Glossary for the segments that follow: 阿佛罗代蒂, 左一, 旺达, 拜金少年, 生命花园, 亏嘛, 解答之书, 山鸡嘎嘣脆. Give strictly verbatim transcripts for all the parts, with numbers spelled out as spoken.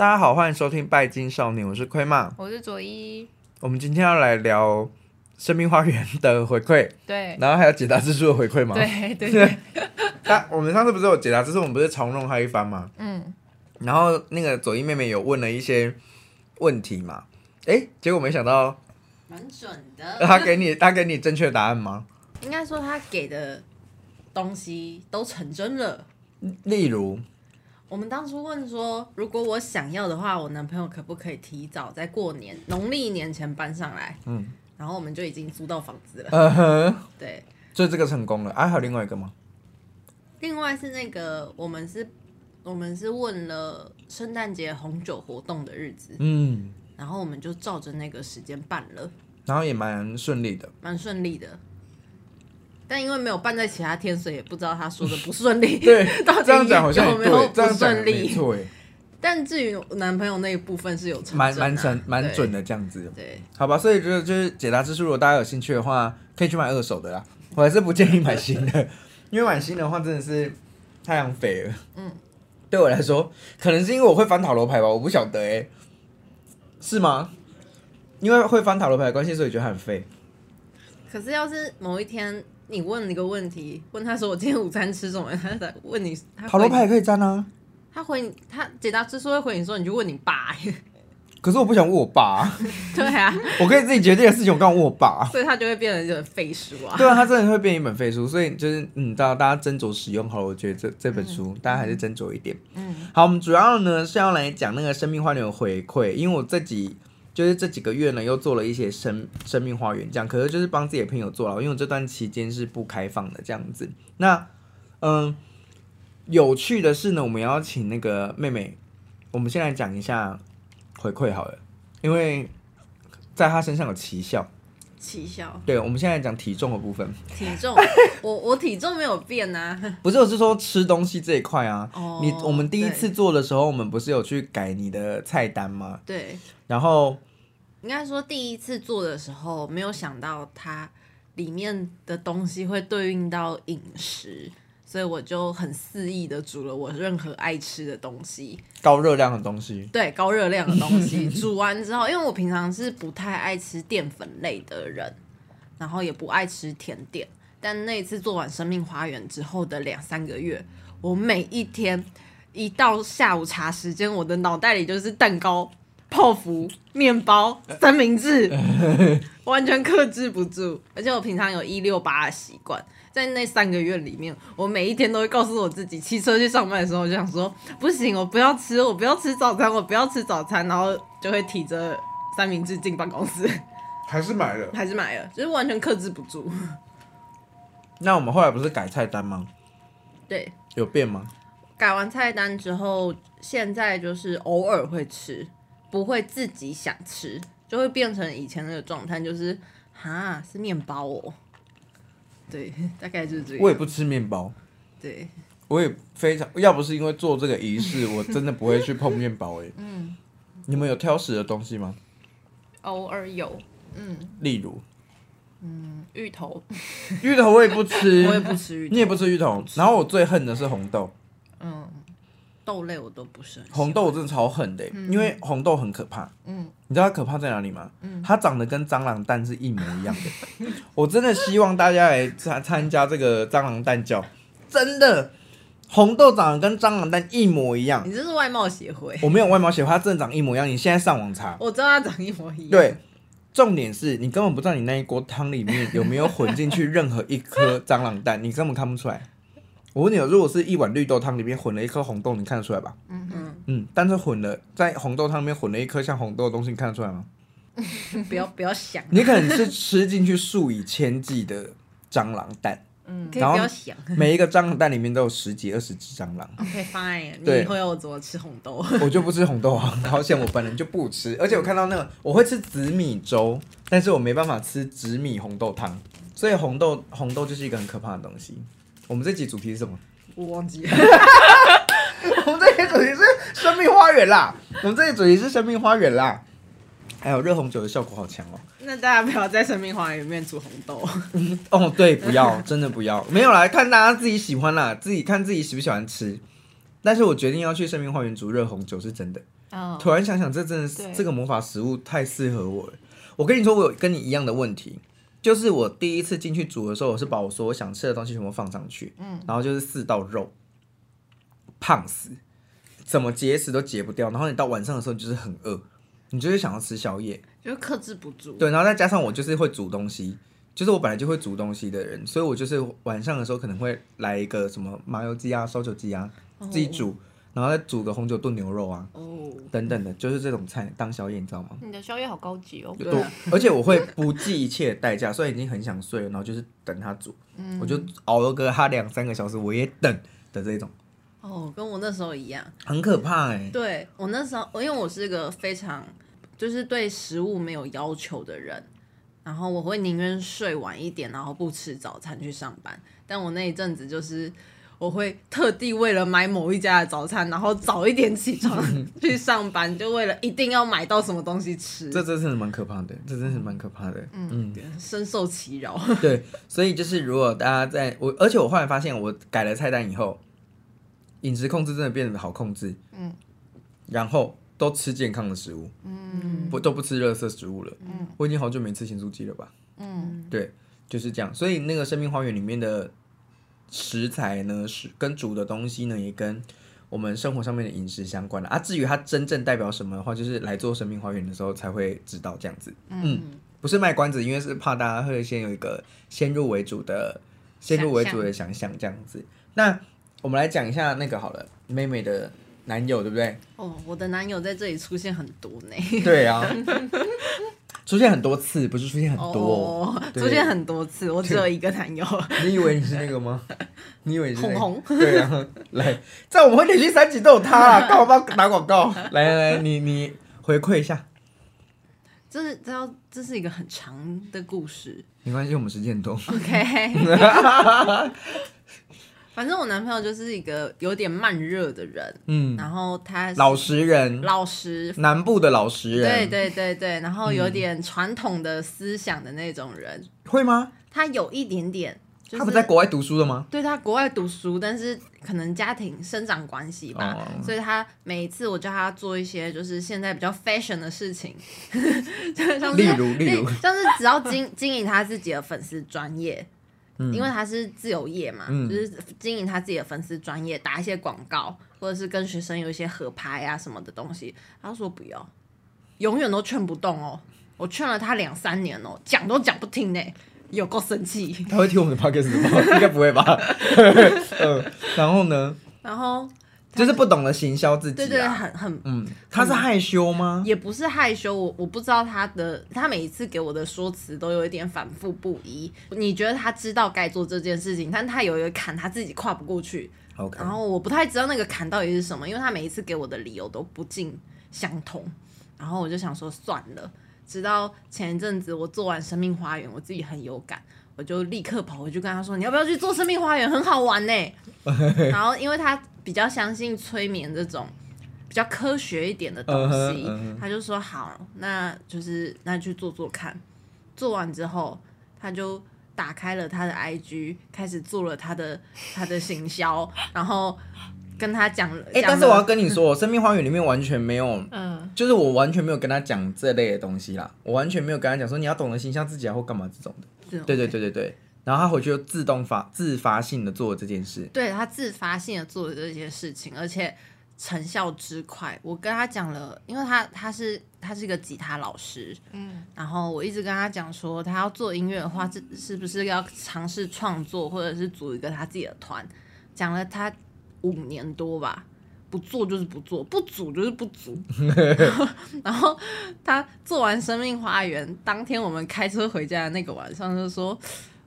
大家好，欢迎收听《拜金少年》，我是亏嘛，我是左一。我们今天要来聊生命花园的回馈，对，然后还有解答之书的回馈嘛，对对对。但我们上次不是有解答之书，我们不是嘲弄他一番嘛，嗯。然后那个左一妹妹有问了一些问题嘛，哎，结果没想到蛮准的。他给你他给你正确答案吗？应该说他给的东西都成真了。例如，我们当初问说，如果我想要的话，我男朋友可不可以提早在过年农历年前搬上来？嗯，然后我们就已经租到房子了。嗯哼，对，所以这个成功了。啊，还有另外一个吗？另外是那个，我们是，我们是问了圣诞节红酒活动的日子。嗯，然后我们就照着那个时间办了，然后也蛮顺利的，蛮顺利的。但因为没有办在其他天，所以也不知道他说的不顺利。对，到底有没有不顺利？但至于男朋友那一部分是有成真、啊，蛮蛮蛮准的这样子。对，好吧，所以就就是解答之书，如果大家有兴趣的话，可以去买二手的啦。我还是不建议买新的，因为买新的话真的是太浪费了。嗯，对我来说，可能是因为我会翻塔罗牌吧，我不晓得哎、欸，是吗？因为会翻塔罗牌的关系，所以觉得很废。可是要是某一天，你问一个问题，问他说我今天午餐吃什么，他在问你，塔罗牌也可以占啊。他回你，他解答之书会回你说，你就问你爸、欸。可是我不想问我爸、啊。对啊，我可以自己决定的事情，我刚问我爸、啊，所以他就会变成一本废书啊。对啊，他真的会变一本废书，所以就是嗯，大家斟酌使用好了。我觉得 这, 这本书、嗯、大家还是斟酌一点。嗯，好，我们主要呢是要来讲那个生命花园的回馈，因为我自己。就是这几个月呢，又做了一些生生命花园这样，可是就是帮自己的朋友做了，因为我这段期间是不开放的这样子。那嗯，有趣的是呢，我们要请那个妹妹，我们先来讲一下回馈好了，因为在她身上有奇效。奇效？对，我们现在讲体重的部分。体重，我我体重没有变啊。不是，我是说吃东西这一块啊。哦、oh,。你我们第一次做的时候，我们不是有去改你的菜单吗？对。然后。应该说第一次做的时候没有想到它里面的东西会对应到饮食，所以我就很肆意的煮了我任何爱吃的东西，高热量的东西，对，高热量的东西煮完之后，因为我平常是不太爱吃淀粉类的人，然后也不爱吃甜点，但那一次做完生命花园之后的两三个月，我每一天一到下午茶时间，我的脑袋里就是蛋糕、泡芙、面包、三明治，完全克制不住。而且我平常有一六八的习惯，在那三个月里面，我每一天都会告诉我自己，骑车去上班的时候，我就想说，不行，我不要吃，我不要吃早餐，我不要吃早餐，然后就会提着三明治进办公室。还是买了，还是买了，就是完全克制不住。那我们后来不是改菜单吗？对，有变吗？改完菜单之后，现在就是偶尔会吃。不会自己想吃，就会变成以前那个状态，就是哈是面包哦，对，大概就是这样。我也不吃面包，对，我也非常，要不是因为做这个仪式，我真的不会去碰面包哎。嗯，你们有挑食的东西吗？偶尔有，嗯，例如，嗯，芋头，芋头我也不吃，我也不吃芋头，你也不吃芋头。然后我最恨的是红豆，嗯。豆类我都不是很喜欢，红豆我真的超狠的、欸嗯，因为红豆很可怕。嗯，你知道它可怕在哪里吗？嗯，它长得跟蟑螂蛋是一模一样的。我真的希望大家来参参加这个蟑螂蛋教，真的，红豆长得跟蟑螂蛋一模一样。你这是外貌协会？我没有外貌协会，它真的长一模一样。你现在上网查，我知道它长一模一样。对，重点是你根本不知道你那一锅汤里面有没有混进去任何一颗蟑螂蛋，你根本看不出来。我问你，如果是一碗绿豆汤里面混了一颗红豆，你看得出来吧？嗯嗯嗯，但是混了在红豆汤里面混了一颗像红豆的东西，你看得出来吗？不要不要想，你可能是吃进去数以千计的蟑螂蛋，嗯，可以不要想，每一个蟑螂蛋里面都有十几二十只蟑螂。OK fine， 你以后要我怎么吃红豆？我就不吃红豆啊，好险我本人就不吃，而且我看到那个我会吃紫米粥，但是我没办法吃紫米红豆汤，所以红豆红豆就是一个很可怕的东西。我们这集主题是什么？我忘记了。我们这集主题是生命花园啦。我们这集主题是生命花园啦。还有热红酒的效果好强哦。那大家不要在生命花园里面煮红豆。嗯、哦，对，不要，真的不要。没有啦，看大家自己喜欢啦，自己看自己喜不喜欢吃。但是我决定要去生命花园煮热红酒是真的。哦、突然想想，这真的是这个魔法食物太适合我了。我跟你说，我有跟你一样的问题，就是我第一次进去煮的时候，我是把我所有想吃的东西全部放上去，嗯、然后就是四道肉，胖死，怎么节食都节不掉。然后你到晚上的时候，你就是很饿，你就是想要吃宵夜，就克制不住。对，然后再加上我就是会煮东西。就是我本来就会煮东西的人，所以我就是晚上的时候可能会来一个什么麻油鸡啊、烧酒鸡啊，自己煮， oh. 然后再煮个红酒炖牛肉啊， oh. 等等的，就是这种菜当宵夜，你知道吗？你的宵夜好高级哦，对、啊，而且我会不计一切代价，所以已经很想睡了，然后就是等它煮，我就熬了个它两三个小时，我也等的这种。哦， oh, 跟我那时候一样，很可怕哎、欸。对我那时候，因为我是个非常就是对食物没有要求的人。然后我会宁愿睡晚一点，然后不吃早餐去上班。但我那一阵子就是，我会特地为了买某一家的早餐，然后早一点起床去上班，就为了一定要买到什么东西吃。这真是蛮可怕的，这真是蛮可怕的。嗯，嗯深受其扰。对，所以就是如果大家在我，而且我后来发现，我改了菜单以后，饮食控制真的变得好控制。嗯，然后。都吃健康的食物，嗯，不都不吃垃圾食物了，嗯，我已经好久没吃咸酥鸡了吧，嗯，对，就是这样。所以那个生命花园里面的食材呢，是跟煮的东西呢，也跟我们生活上面的饮食相关了啊。至于它真正代表什么的话，就是来做生命花园的时候才会知道这样子，嗯，嗯不是卖关子，因为是怕大家会先有一个先入为主的先入为主的想象这样子。那我们来讲一下那个好了，妹妹的。男友对不对？哦，我的男友在这里出现很多呢。对啊，出现很多次，不是出现很多，哦、出现很多次。我只有一个男友。你以为你是那个吗？你以为你是、那个、红红？对啊，来，在我们会连续三集都有他啦，干嘛帮打广告？来来来，你你回馈一下。这是这要这是一个很长的故事。没关系，我们时间多。OK 。反正我男朋友就是一个有点慢热的人，嗯，然后他老实人，老实南部的老实人，对对对对，然后有点传统的思想的那种人，会吗？他有一点点，就是、他不在国外读书的吗？对，他国外读书，但是可能家庭生长关系吧， oh. 所以他每一次我叫他做一些就是现在比较 fashion 的事情，像例如例如像是只要经经营他自己的粉丝专业。因为他是自由业嘛，嗯、就是经营他自己的粉丝专业，打一些广告，或者是跟学生有一些合拍啊什么的东西。他说不要，永远都劝不动哦。我劝了他两三年哦，讲都讲不听呢，有够生气。他会听我们的 podcast 吗？应该不会吧。嗯，然后呢？然后就是不懂得行销自己、啊。对 对, 對，很很嗯，他是害羞吗？也不是害羞，我我不知道他的，他每一次给我的说辞都有一点反复不一。你觉得他知道该做这件事情，但他有一个坎他自己跨不过去。Okay. 然后我不太知道那个坎到底是什么，因为他每一次给我的理由都不尽相同。然后我就想说算了，直到前一阵子我做完《生命花园》，我自己很有感。我就立刻跑回去跟他说：“你要不要去做生命花园？很好玩呢、欸。”然后，因为他比较相信催眠这种比较科学一点的东西， uh-huh, uh-huh. 他就说：“好，那就是那去做做看。”做完之后，他就打开了他的 I G， 开始做了他的他的行销，然后跟他讲。哎、欸，但是我要跟你说，生命花园里面完全没有，嗯，就是我完全没有跟他讲这类的东西啦，我完全没有跟他讲说你要懂得行销自己啊，或干嘛这种的。对对对对对，然后他回去就自动发自发性的做了这件事，对他自发性的做了这件事情，而且成效之快，我跟他讲了，因为他他是他是一个吉他老师，嗯，然后我一直跟他讲说，他要做音乐的话，是是不是要尝试创作，或者是组一个他自己的团，讲了他五年多吧。不做就是不做，不煮就是不煮。然后，然后他做完生命花园当天，我们开车回家的那个晚上，就说：“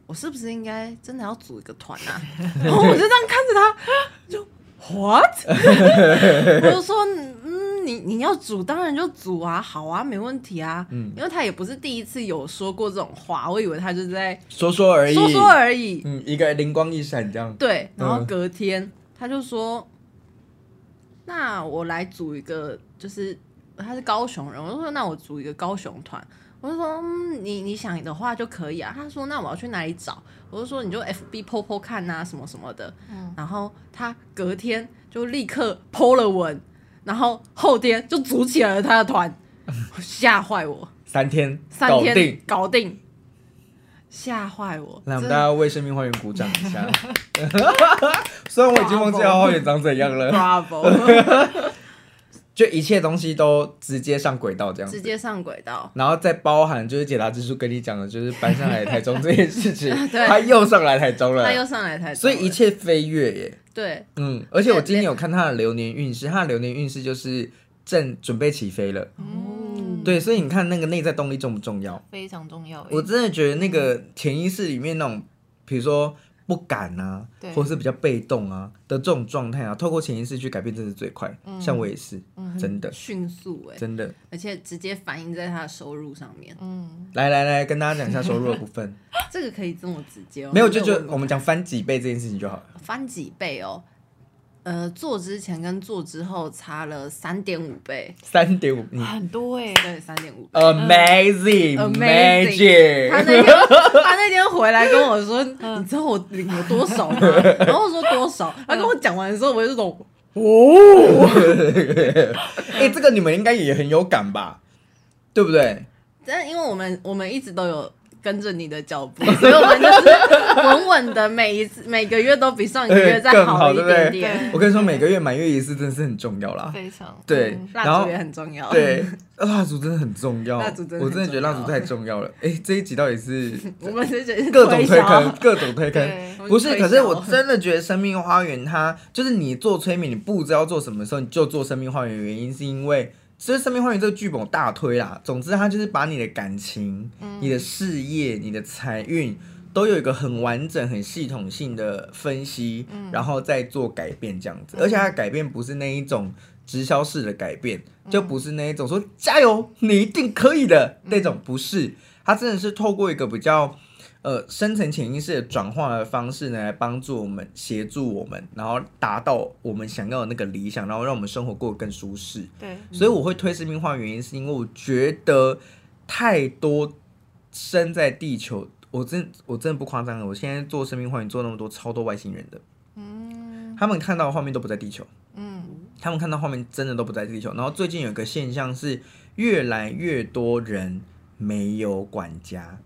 我是不是应该真的要组一个团啊？”然后我就这样看着他，就 what？ 我就说：“嗯，你你要煮，当然就煮啊，好啊，没问题啊。嗯”因为他也不是第一次有说过这种话，我以为他就是在说说而已，说说而已。嗯，一个灵光一闪这样。对，然后隔天、嗯、他就说。那我来组一个，就是他是高雄人，我就说那我组一个高雄团，我就说、嗯、你你想的话就可以啊。他说那我要去哪里找？我就说你就 F B po po 看啊，什么什么的。嗯、然后他隔天就立刻 po 了文，然后后天就组起来了他的团，吓坏我！三天，三天搞定，搞定，吓坏我！来，我们大家为生命花园鼓掌一下。虽然我已经忘记花园长怎样了。Bravo！ 就一切东西都直接上轨道，这样直接上轨道，然后再包含就是解答之书跟你讲的，就是搬上来台中这件事情，他又上来台中了，他又上来台中，所以一切飞跃耶。对，嗯，而且我今天有看他的流年运势，他的流年运势就是正准备起飞了。嗯，对，所以你看那个内在动力重不重要？非常重要。我真的觉得那个潜意识里面那种，比如说不敢啊，或是比较被动啊的这种状态啊，透过潜意识去改变，真的是最快。嗯、像我也是，嗯、真的迅速哎、欸，真的，而且直接反映在他的收入上面。嗯，来来来，跟大家讲一下收入的部分。这个可以这么直接哦，没有就就我们讲翻几倍这件事情就好了。翻几倍哦，呃，做之前跟做之后差了三点五倍，三点五，很多哎、欸，对，三点五倍 ，amazing，amazing。Amazing, Amazing 他那天他那天回来跟我说，你知道我领了多少吗？然后我说多少？他跟我讲完的时候，我就说，哦，哎、欸，这个你们应该也很有感吧，对不对？但因为我们我们一直都有跟着你的脚步，所以我们就是稳稳的每一次每个月都比上一个月再好一点点。對，我跟你说，每个月满月仪式真的是很重要啦，非常对，蜡烛也很重要，对，蜡烛真的很重要，真的我真的觉得蜡烛太重要了。哎、欸，这一集到底是我们是各种推坑，各种推坑，不是？可是我真的觉得生命花园它就是你做催眠，你不知道做什么时候你就做生命花园，原因是因为。所以生命花园这个剧本我大推啦，总之它就是把你的感情、嗯、你的事业、你的财运都有一个很完整、很系统性的分析、嗯、然后再做改变这样子、嗯、而且它的改变不是那一种直销式的改变、嗯、就不是那一种说加油你一定可以的那种，不是，它真的是透过一个比较呃深层潜意识的转化的方式呢，来帮助我们、协助我们，然后达到我们想要的那个理想，然后让我们生活过得更舒适。对，所以我会推生命化的原因是因为我觉得太多身在地球，我真我真的不夸张了，我现在做生命化，你做那么多超多外星人的，嗯，他们看到的画面都不在地球，嗯，他们看到画面真的都不在地球。然后最近有一个现象是，越来越多人没有管家。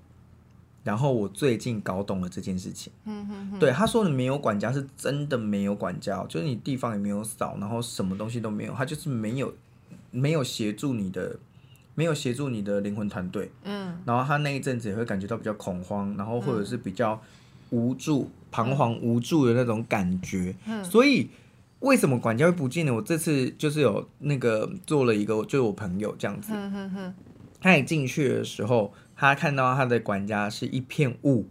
然后我最近搞懂了这件事情，嗯、哼哼对他说的没有管家是真的没有管家、哦，就是你地方也没有扫，然后什么东西都没有，他就是没有没有协助你的，没有协助你的灵魂团队，嗯，然后他那一阵子也会感觉到比较恐慌，然后或者是比较无助、嗯、彷徨、无助的那种感觉，嗯、所以。为什么管家会不见呢？我这次就是有那个做了一个，就是我朋友这样子，呵呵呵他一进去的时候，他看到他的管家是一片雾，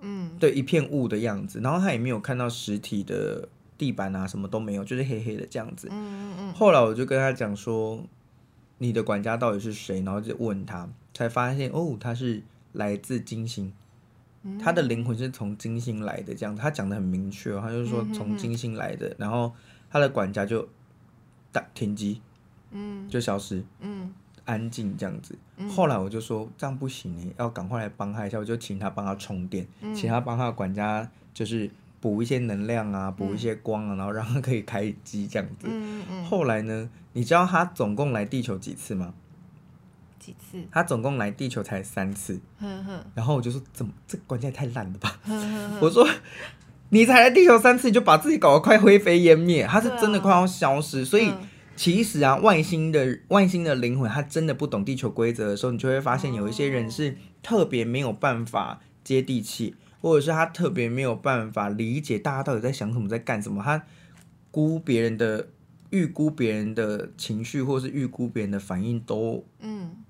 嗯，对，一片雾的样子，然后他也没有看到实体的地板啊，什么都没有，就是黑黑的这样子。嗯嗯嗯。后来我就跟他讲说，你的管家到底是谁？然后就问他，才发现哦，他是来自金星。他的灵魂是从金星来的，这样他讲得很明确、哦，他就说从金星来的，嗯、哼哼然后他的管家就停机，嗯，就消失，嗯，安静这样子。嗯、后来我就说这样不行，要赶快来帮他一下，我就请他帮他充电，嗯、请他帮他的管家就是补一些能量啊，补一些光啊，然后让他可以开机这样子。嗯嗯、后来呢，你知道他总共来地球几次吗？几次他总共来地球才三次，呵呵然后我就说怎么这管家也太烂了吧，呵呵呵我说你才来地球三次你就把自己搞得快灰飞烟灭，他是真的快要消失、啊、所以、嗯、其实啊外星的外星的灵魂他真的不懂地球规则的时候，你就会发现有一些人是特别没有办法接地气，或者是他特别没有办法理解大家到底在想什么在干什么，他估别人的预估别人的情绪或是预估别人的反应都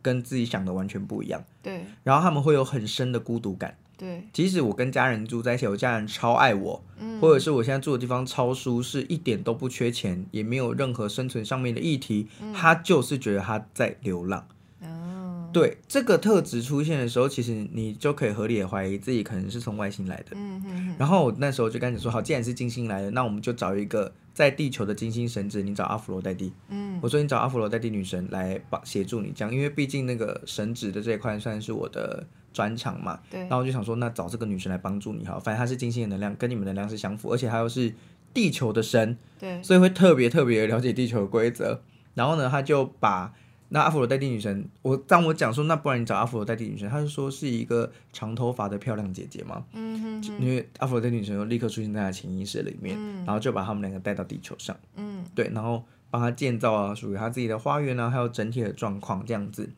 跟自己想的完全不一样、嗯、对，然后他们会有很深的孤独感，对，即使我跟家人住在一起，我家人超爱我、嗯、或者是我现在住的地方超舒适，一点都不缺钱，也没有任何生存上面的议题、嗯、他就是觉得他在流浪、哦、对，这个特质出现的时候，其实你就可以合理的怀疑自己可能是从外星来的、嗯、哼哼然后我那时候就跟你说好，既然是金星来的，那我们就找一个在地球的金星神职，你找阿佛罗代蒂、嗯、我说你找阿佛罗代蒂女神来协助你这样，因为毕竟那个神职的这一块算是我的专长嘛，然后我就想说那找这个女神来帮助你好，反正她是金星的能量跟你们能量是相符，而且她又是地球的神，对，所以会特别特别了解地球的规则。然后呢，他就把那阿佛罗代蒂女神，我当我讲说，那不然你找阿佛罗代蒂女神，他就说是一个长头发的漂亮姐姐嘛，嗯哼哼，因为阿佛罗代蒂女神就立刻出现在他潜意识里面，嗯，然后就把他们两个带到地球上，嗯，对，然后帮他建造啊，属于他自己的花园啊，还有整体的状况这样子。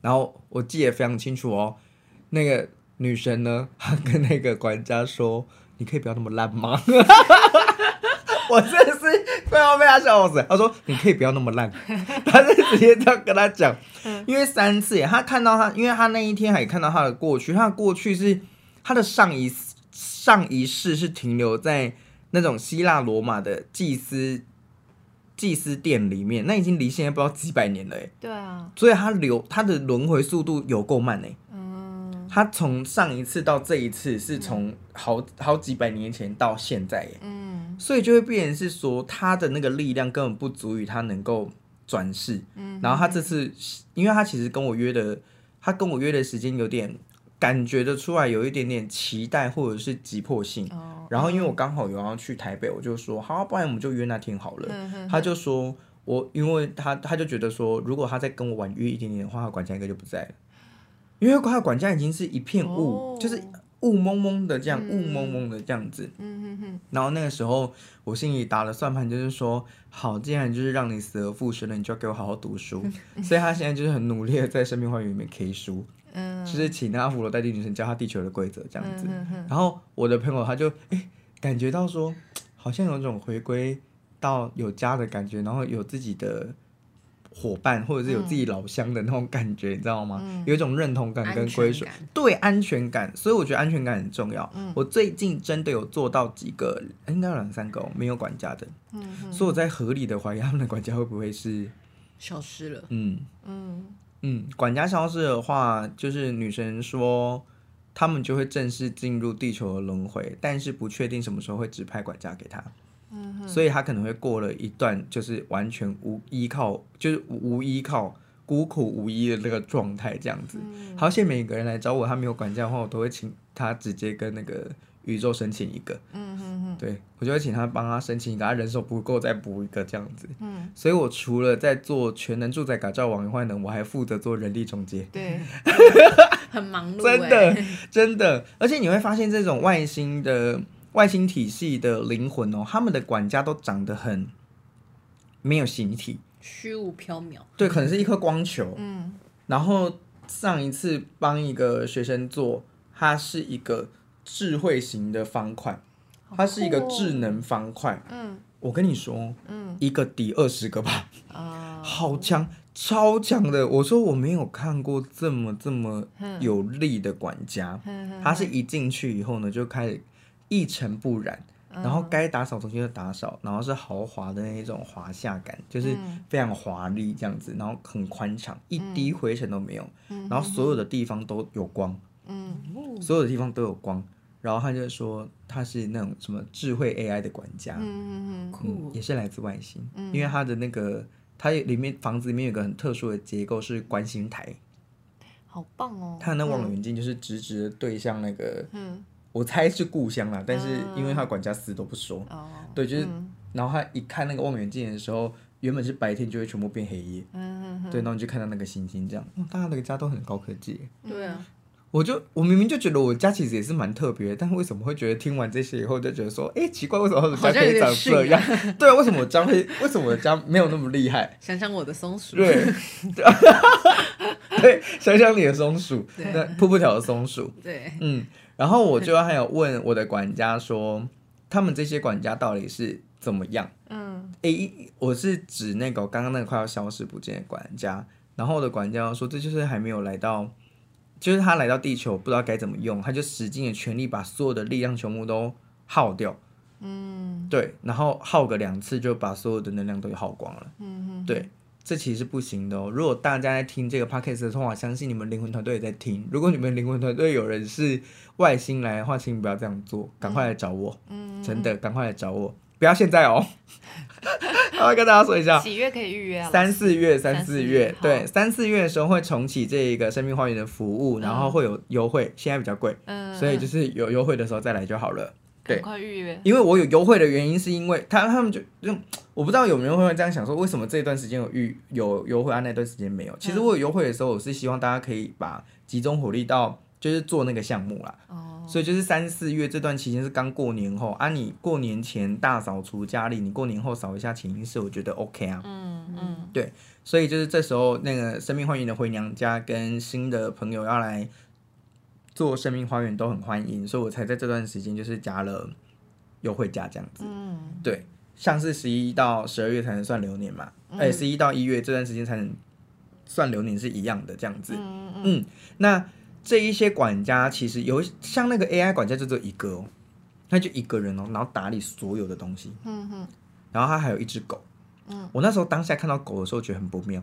然后我记得非常清楚哦，那个女神呢，她跟那个管家说：“你可以不要那么烂吗？”我真的是快要被他笑死。他说：“你可以不要那么烂。”他是直接这样跟他讲，因为三次耶，他看到他，因为他那一天还看到他的过去，他的过去是他的上一上一世是停留在那种希腊罗马的祭司祭司殿里面，那已经离现在不知道几百年了耶。对啊，所以他留他的轮回速度有够慢耶。他从上一次到这一次是从 好,、嗯、好几百年前到现在耶，嗯，所以就会变成是说他的那个力量根本不足以他能够转世，嗯，然后他这次，因为他其实跟我约的，他跟我约的时间有点感觉得出来有一点点期待或者是急迫性，哦，然后因为我刚好有要去台北，我就说好，不然我们就约那天好了，嗯，哼哼，他就说我，因为他他就觉得说如果他再跟我晚约一点点的话，他管家应该就不在了，因为他的管家已经是一片雾，哦，就是雾蒙蒙的这样，嗯，雾蒙蒙的这样子，嗯哼哼。然后那个时候我心里打了算盘，就是说好，既然就是让你死而复生了，你就要给我好好读书，嗯，所以他现在就是很努力的在生命花园里面 K 书，嗯，就是请那阿佛罗代蒂女神教他地球的规则这样子，嗯，哼哼。然后我的朋友他就诶感觉到说好像有种回归到有家的感觉，然后有自己的伙伴或者是有自己老乡的那种感觉，嗯，你知道吗，嗯，有一种认同感跟归属，对，安全感，所以我觉得安全感很重要，嗯，我最近真的有做到几个，应该有两三个，哦，没有管家的，嗯，所以我在合理的怀疑他们的管家会不会是消失了，嗯嗯嗯，管家消失的话就是女神说他们就会正式进入地球的轮回，但是不确定什么时候会指派管家给他，所以他可能会过了一段就是完全无依靠，就是无依靠孤苦无依的那个状态这样子，嗯，好像每个人来找我他没有管家的话，我都会请他直接跟那个宇宙申请一个，嗯，哼哼，对，我就会请他帮他申请一个，他人手不够再补一个这样子，嗯，所以我除了在做全能住宅改造网以外呢，我还负责做人力中介，对，很忙碌，欸，真的真的，而且你会发现这种外星的外星体系的灵魂哦，他们的管家都长得很没有形体，虚无缥缈。对，可能是一颗光球。嗯。然后上一次帮一个学生做，它是一个智慧型的方块，它是一个智能方块。嗯，哦。我跟你说，嗯，一个抵二十个吧。啊，嗯。好强，超强的！我说我没有看过这么这么有力的管家。嗯。他是一进去以后呢，就开始一尘不染，然后该打扫东西就打扫，然后是豪华的那种华夏感，就是非常华丽这样子，然后很宽敞，一滴灰尘都没有，然后所有的地方都有光，所有的地方都有光，然后他就说他是那种什么智慧 A I 的管家，嗯，也是来自外星，因为他的那个他里面房子里面有个很特殊的结构是观星台，好棒哦，他那望远镜就是直直的对向那个，嗯，我猜是故乡啦，但是因为他管家死都不说，嗯，对，就是，嗯，然后他一看那个望远镜的时候，原本是白天就会全部变黑夜，嗯，对，然后你就看到那个星星这样，哦，大家的家都很高科技，对啊，我就我明明就觉得我家其实也是蛮特别，但为什么会觉得听完这些以后就觉得说，哎，奇怪，为什么我的家可以长这样？啊对啊，为什么我家会，为什么我的家没有那么厉害？想想我的松鼠，对。对，想想你的松鼠，那瀑布条的松鼠，对，嗯，然后我就还有问我的管家说，他们这些管家到底是怎么样？嗯，诶，我是指那个刚刚那个快要消失不见的管家，然后我的管家说，这就是还没有来到，就是他来到地球不知道该怎么用，他就使尽了全力把所有的力量全部都耗掉，嗯，对，然后耗个两次就把所有的能量都耗光了，嗯哼，对。这其实是不行的哦。如果大家在听这个 podcast 的话，相信你们灵魂团队也在听。如果你们灵魂团队有人是外星来的话，请不要这样做，赶快来找我。嗯，真的，赶快来找我，不要现在哦。我要跟大家说一下，几月可以预约啊？三四月，三四月，对，三四月的时候会重启这个生命花园的服务，然后会有优惠，现在比较贵，嗯，所以就是有优惠的时候再来就好了。对，赶快预约。因为我有优惠的原因是因为他他们就我不知道有没有会这样想说为什么这段时间有预有优惠啊，那段时间没有。其实我有优惠的时候，我是希望大家可以把集中火力到就是做那个项目啦。哦。所以就是三四月这段期间是刚过年后啊，你过年前大扫除家里，你过年后扫一下潜意识，我觉得 OK 啊。嗯嗯。对，所以就是这时候那个生命花园的回娘家跟新的朋友要来做生命花园都很欢迎，所以我才在这段时间就是加了优惠价这样子。嗯，对，像是十一到十二月才能算流年嘛，哎、嗯，十一到一月这段时间才能算流年是一样的这样子。嗯 嗯, 嗯那这一些管家其实有像那个 A I 管家就只有一个哦，他就一个人哦，然后打理所有的东西。嗯哼，然后他还有一只狗。嗯，我那时候当下看到狗的时候觉得很不妙，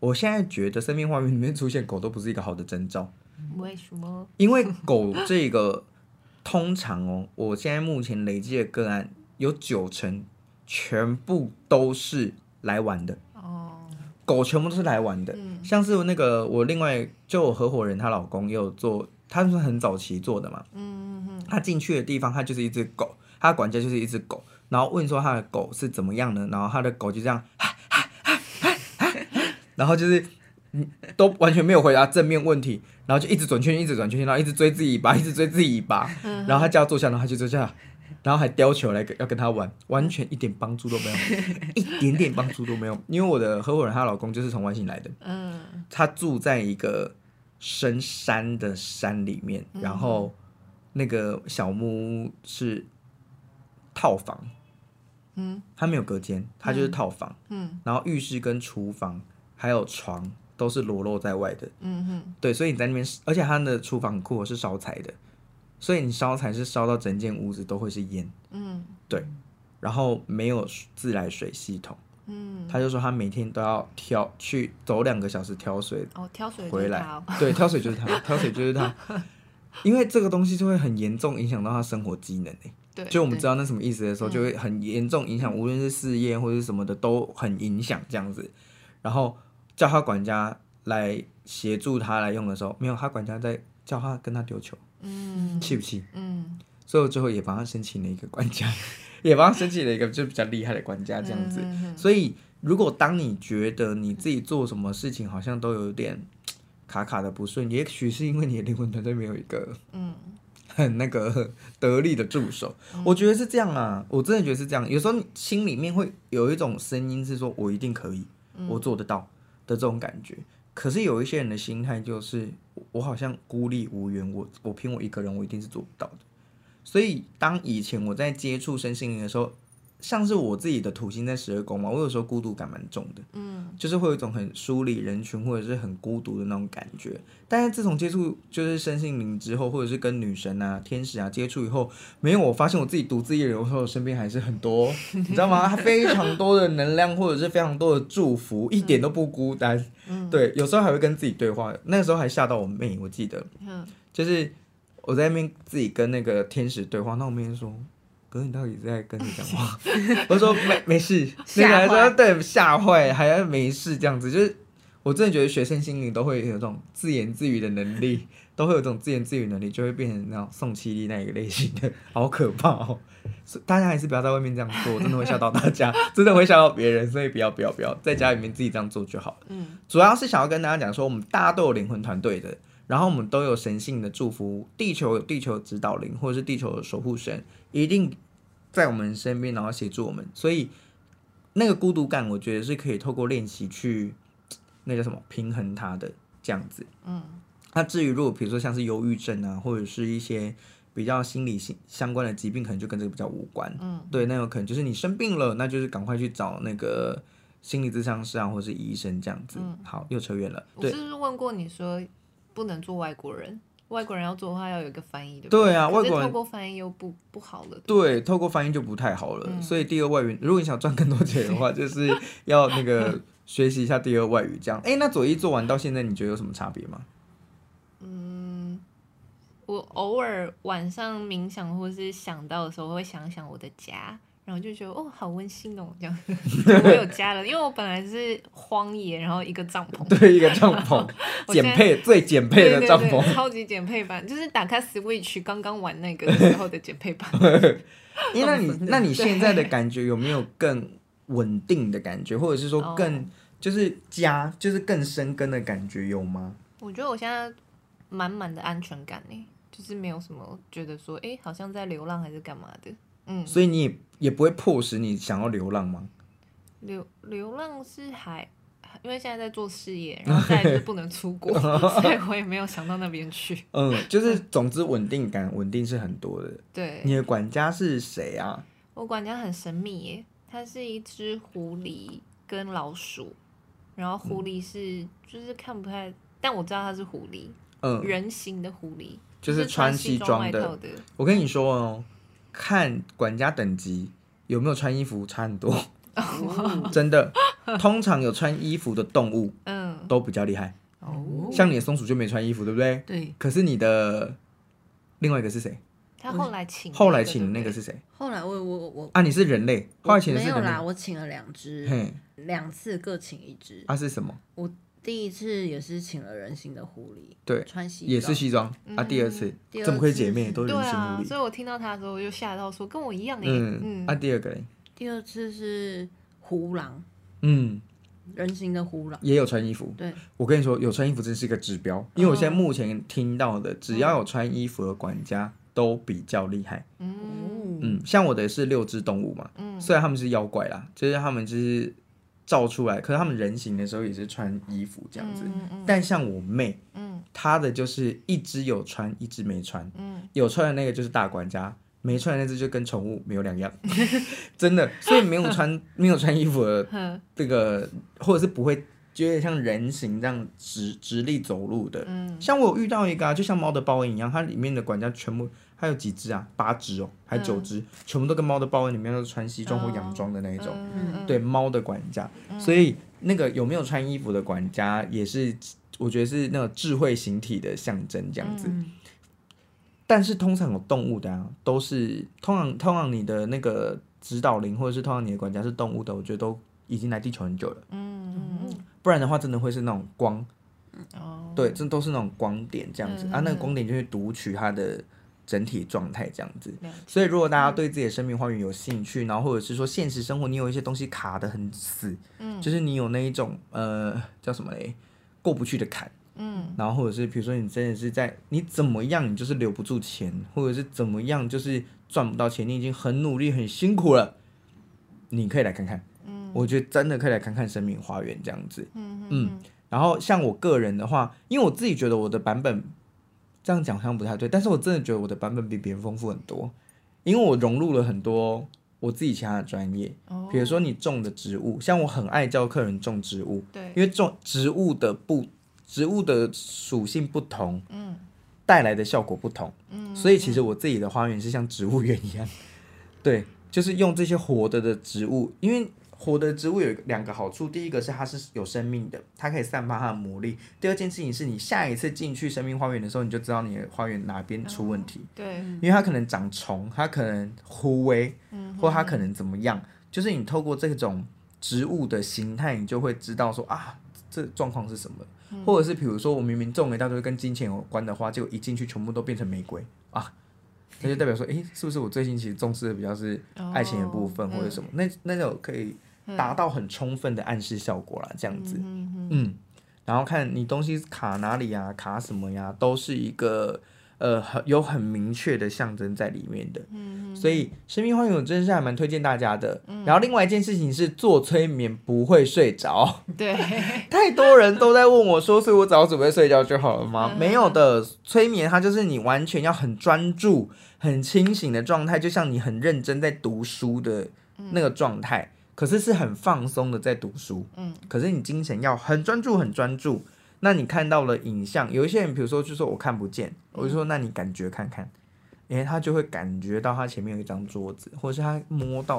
我现在觉得生命花园里面出现狗都不是一个好的征兆。为什么？因为狗这个通常哦，我现在目前累积的个案有九成全部都是来玩的、哦、狗全部都是来玩的、嗯、像是那个我另外就我合伙人她老公也有做，他是很早期做的嘛，嗯嗯，他进去的地方他就是一只狗，他管家就是一只狗，然后问说他的狗是怎么样的，然后他的狗就这样哈哈哈哈然后就是都完全没有回答正面问题，然后就一直转圈，一直转圈，然后一直追自己尾巴，一直追自己尾巴，然后他叫他坐下，然后他就坐下，然后还叼球来要跟他玩，完全一点帮助都没有，一点点帮助都没有。因为我的合伙人她老公就是从外省来的，嗯，他住在一个深山的山里面，然后那个小木屋是套房，嗯，他没有隔间，他就是套房，嗯，然后浴室跟厨房还有床。都是裸露在外的，嗯哼，对，所以你在那边，而且他的厨房很酷，是烧柴的，所以你烧柴是烧到整间屋子都会是烟，嗯，对，然后没有自来水系统，嗯，他就说他每天都要挑去走两个小时挑水，哦，挑水回来，哦、对，挑水就是他，挑水就是他，因为这个东西就会很严重影响到他生活机能诶、欸。就我们知道那什么意思的时候，就会很严重影响，无论是事业或是什么的都很影响这样子，然后。叫他管家来协助他来用的时候，没有，他管家在叫他跟他丢球，嗯，气不气？嗯，所以我最后也帮他申请了一个管家，也帮他申请了一个就比较厉害的管家这样子。嗯、所以，如果当你觉得你自己做什么事情好像都有点卡卡的不顺，也许是因为你的灵魂团队没有一个嗯很那个得力的助手、嗯，我觉得是这样啊，我真的觉得是这样。有时候心里面会有一种声音是说，我一定可以，嗯、我做得到。的这种感觉，可是有一些人的心态就是我好像孤立无援，我我凭我一个人我一定是做不到的。所以当以前我在接触身心灵的时候，像是我自己的土星在十二宫嘛，我有时候孤独感蛮重的，嗯，就是会有一种很疏离人群或者是很孤独的那种感觉。但是自从接触就是身心灵之后，或者是跟女神啊天使啊接触以后，没有，我发现我自己独自一人，我身边还是很多你知道吗，非常多的能量或者是非常多的祝福，一点都不孤单、嗯、对，有时候还会跟自己对话，那个时候还吓到我妹，我记得、嗯、就是我在那边自己跟那个天使对话，那我妹说哥，你到底在跟你讲话？我说没没事，那个还说对吓坏，还要没事这样子，就是我真的觉得学生心灵都会有这种自言自语的能力，都会有这种自言自语能力，就会变成那种宋七力那一个类型的，好可怕哦！大家还是不要在外面这样做，真的会吓到大家，真的会吓到别人，所以不要不要不要，在家里面自己这样做就好了。嗯，主要是想要跟大家讲说，我们大家都有灵魂团队的。然后我们都有神性的祝福，地球有地球指导灵或者是地球的守护神，一定在我们身边，然后协助我们。所以那个孤独感，我觉得是可以透过练习去那叫什么平衡它的这样子。嗯，那至于如果比如说像是忧郁症啊，或者是一些比较心理相关的疾病，可能就跟这个比较无关。嗯，对，那有可能就是你生病了，那就是赶快去找那个心理咨商师啊，或者是医生这样子。嗯、好，又扯远了。我是不是问过你说？不能做外国人，外国人要做的话要有一个翻译，对不对？对啊，外国人透过翻译又 不, 不好了。对, 对，透过翻译就不太好了。嗯、所以第二外语，如果你想赚更多钱的话，就是要那个学习一下第二外语。这样，哎，那左一做完到现在，你觉得有什么差别吗？嗯，我偶尔晚上冥想或是想到的时候，会想想我的家，然后就觉得哦，好温馨哦，这样我有家了，因为我本来是荒野，然后一个帐篷，对，一个帐篷，简配最简配的帐篷，对对对，超级简配版，就是打开 Switch 刚刚玩那个时候的简配版。欸、那你那你现在的感觉有没有更稳定的感觉，或者是说更、哦、就是家就是更深根的感觉有吗？我觉得我现在满满的安全感耶，就是没有什么觉得说哎、欸，好像在流浪还是干嘛的。嗯，所以你也也不会迫使你想要流浪吗？ 流, 流浪是还因为现在在做事业，然后再来就不能出国所以我也没有想到那边去。嗯，就是总之稳定感稳定是很多的。对，你的管家是谁啊？我管家很神秘耶，它是一只狐狸跟老鼠，然后狐狸是、嗯、就是看不太，但我知道它是狐狸。嗯，人形的狐狸，就是穿西装 的, 的我跟你说哦，看管家等级有没有穿衣服差很多。真的，通常有穿衣服的动物都比较厉害、嗯、像你的松鼠就没穿衣服对不对？对。可是你的另外一个是谁？他后来请后来请的那个是谁？后来我我我啊，你是人类，后来请的是人类。没有啦，我请了两只，两次各请一只。啊，是什么？我第一次也是请了人形的狐狸，对，穿西装也是西装、嗯、啊。第二次这么亏姐妹都人形狐狸、啊、所以我听到他的时候我就吓到说跟我一样耶、嗯嗯、啊。第二个嘞？第二次是狐狼，嗯，人形的狐狼也有穿衣服。对，我跟你说有穿衣服真是一个指标，因为我现在目前听到的只要有穿衣服的管家都比较厉害。嗯嗯，像我的是六只动物嘛、嗯、虽然他们是妖怪啦，就是他们就是照出来，可是他们人形的时候也是穿衣服这样子、嗯嗯、但像我妹、嗯、她的就是一只有穿一只没穿、嗯、有穿的那个就是大管家，没穿的那只就跟宠物没有两样。真的，所以没有穿没有穿衣服的这个或者是不会觉得像人形这样 直, 直立走路的、嗯、像我有遇到一个、啊、就像猫的报恩一样，它里面的管家全部还有几只啊，八只哦，还有九只、嗯、全部都跟猫的报恩里面都是穿西装或洋装的那一种、嗯、对，猫的管家、嗯、所以那个有没有穿衣服的管家也是我觉得是那个智慧形体的象征这样子、嗯、但是通常有动物的啊都是通常通常你的那个指导灵或者是通常你的管家是动物的，我觉得都已经来地球很久了。嗯嗯，不然的话真的会是那种光、哦、对，这都是那种光点这样子、嗯、啊，那个光点就会读取它的整体状态这样子。所以如果大家对自己的生命花园有兴趣、嗯、然后或者是说现实生活你有一些东西卡得很死、嗯、就是你有那一种呃叫什么嘞，过不去的坎。嗯，然后或者是比如说你真的是在你怎么样你就是留不住钱，或者是怎么样就是赚不到钱，你已经很努力很辛苦了，你可以来看看。我觉得真的可以来看看生命花园这样子。嗯哼哼嗯，然后像我个人的话，因为我自己觉得我的版本这样讲好像不太对，但是我真的觉得我的版本比别人丰富很多，因为我融入了很多我自己其他的专业、哦、比如说你种的植物，像我很爱教客人种植物，对，因为种植物的不植物的属性不同，嗯，带来的效果不同，嗯，所以其实我自己的花园是像植物园一样，对，就是用这些活的的植物，因为活的植物有两个好处，第一个是它是有生命的，它可以散发它的魔力。第二件事情是你下一次进去生命花园的时候，你就知道你的花园哪边出问题、哦、对，因为它可能长虫，它可能枯萎、嗯、或它可能怎么样，就是你透过这种植物的形态你就会知道说啊这状况是什么、嗯、或者是比如说我明明种了一大堆跟金钱有关的花，结果一进去全部都变成玫瑰啊，那就代表说哎、欸，是不是我最近其实重视的比较是爱情的部分或者什么、哦嗯、那那种可以达到很充分的暗示效果啦这样子。 嗯, 嗯, 嗯然后看你东西卡哪里啊卡什么呀，都是一个呃有很明确的象征在里面的。嗯，所以生命花园我真是还蛮推荐大家的、嗯、然后另外一件事情是做催眠不会睡着。对，太多人都在问我说所以我早准备睡觉就好了吗、嗯、没有的，催眠它就是你完全要很专注很清醒的状态，就像你很认真在读书的那个状态、嗯，可是是很放松的在读书、嗯、可是你精神要很专注很专注。那你看到了影像，有一些人比如说就说我看不见、嗯、我就说那你感觉看看，因为他就会感觉到他前面有一张桌子，或者是他摸到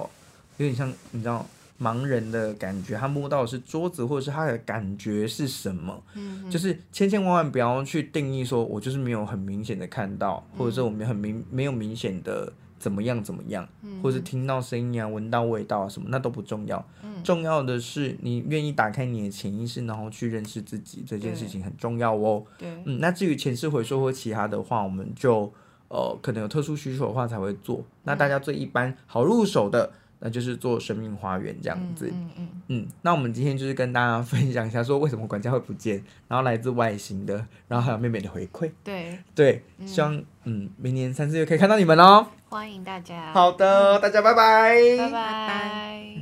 有点像你知道盲人的感觉，他摸到的是桌子，或者是他的感觉是什么、嗯、就是千千万万不要去定义说我就是没有很明显的看到，或者是我没有很明没有明显的怎么样怎么样，或是听到声音啊，闻到味道啊什么，那都不重要，重要的是你愿意打开你的潜意识，然后去认识自己，这件事情很重要哦。对，嗯，那至于前世回溯或其他的话，我们就呃可能有特殊需求的话才会做，那大家最一般好入手的那就是做生命花园这样子。嗯嗯嗯，嗯，那我们今天就是跟大家分享一下说为什么管家会不见，然后来自外星的，然后还有妹妹的回馈。对对，嗯，希望嗯明年三四月可以看到你们哦，欢迎大家。好的，大家拜拜，拜拜。拜拜。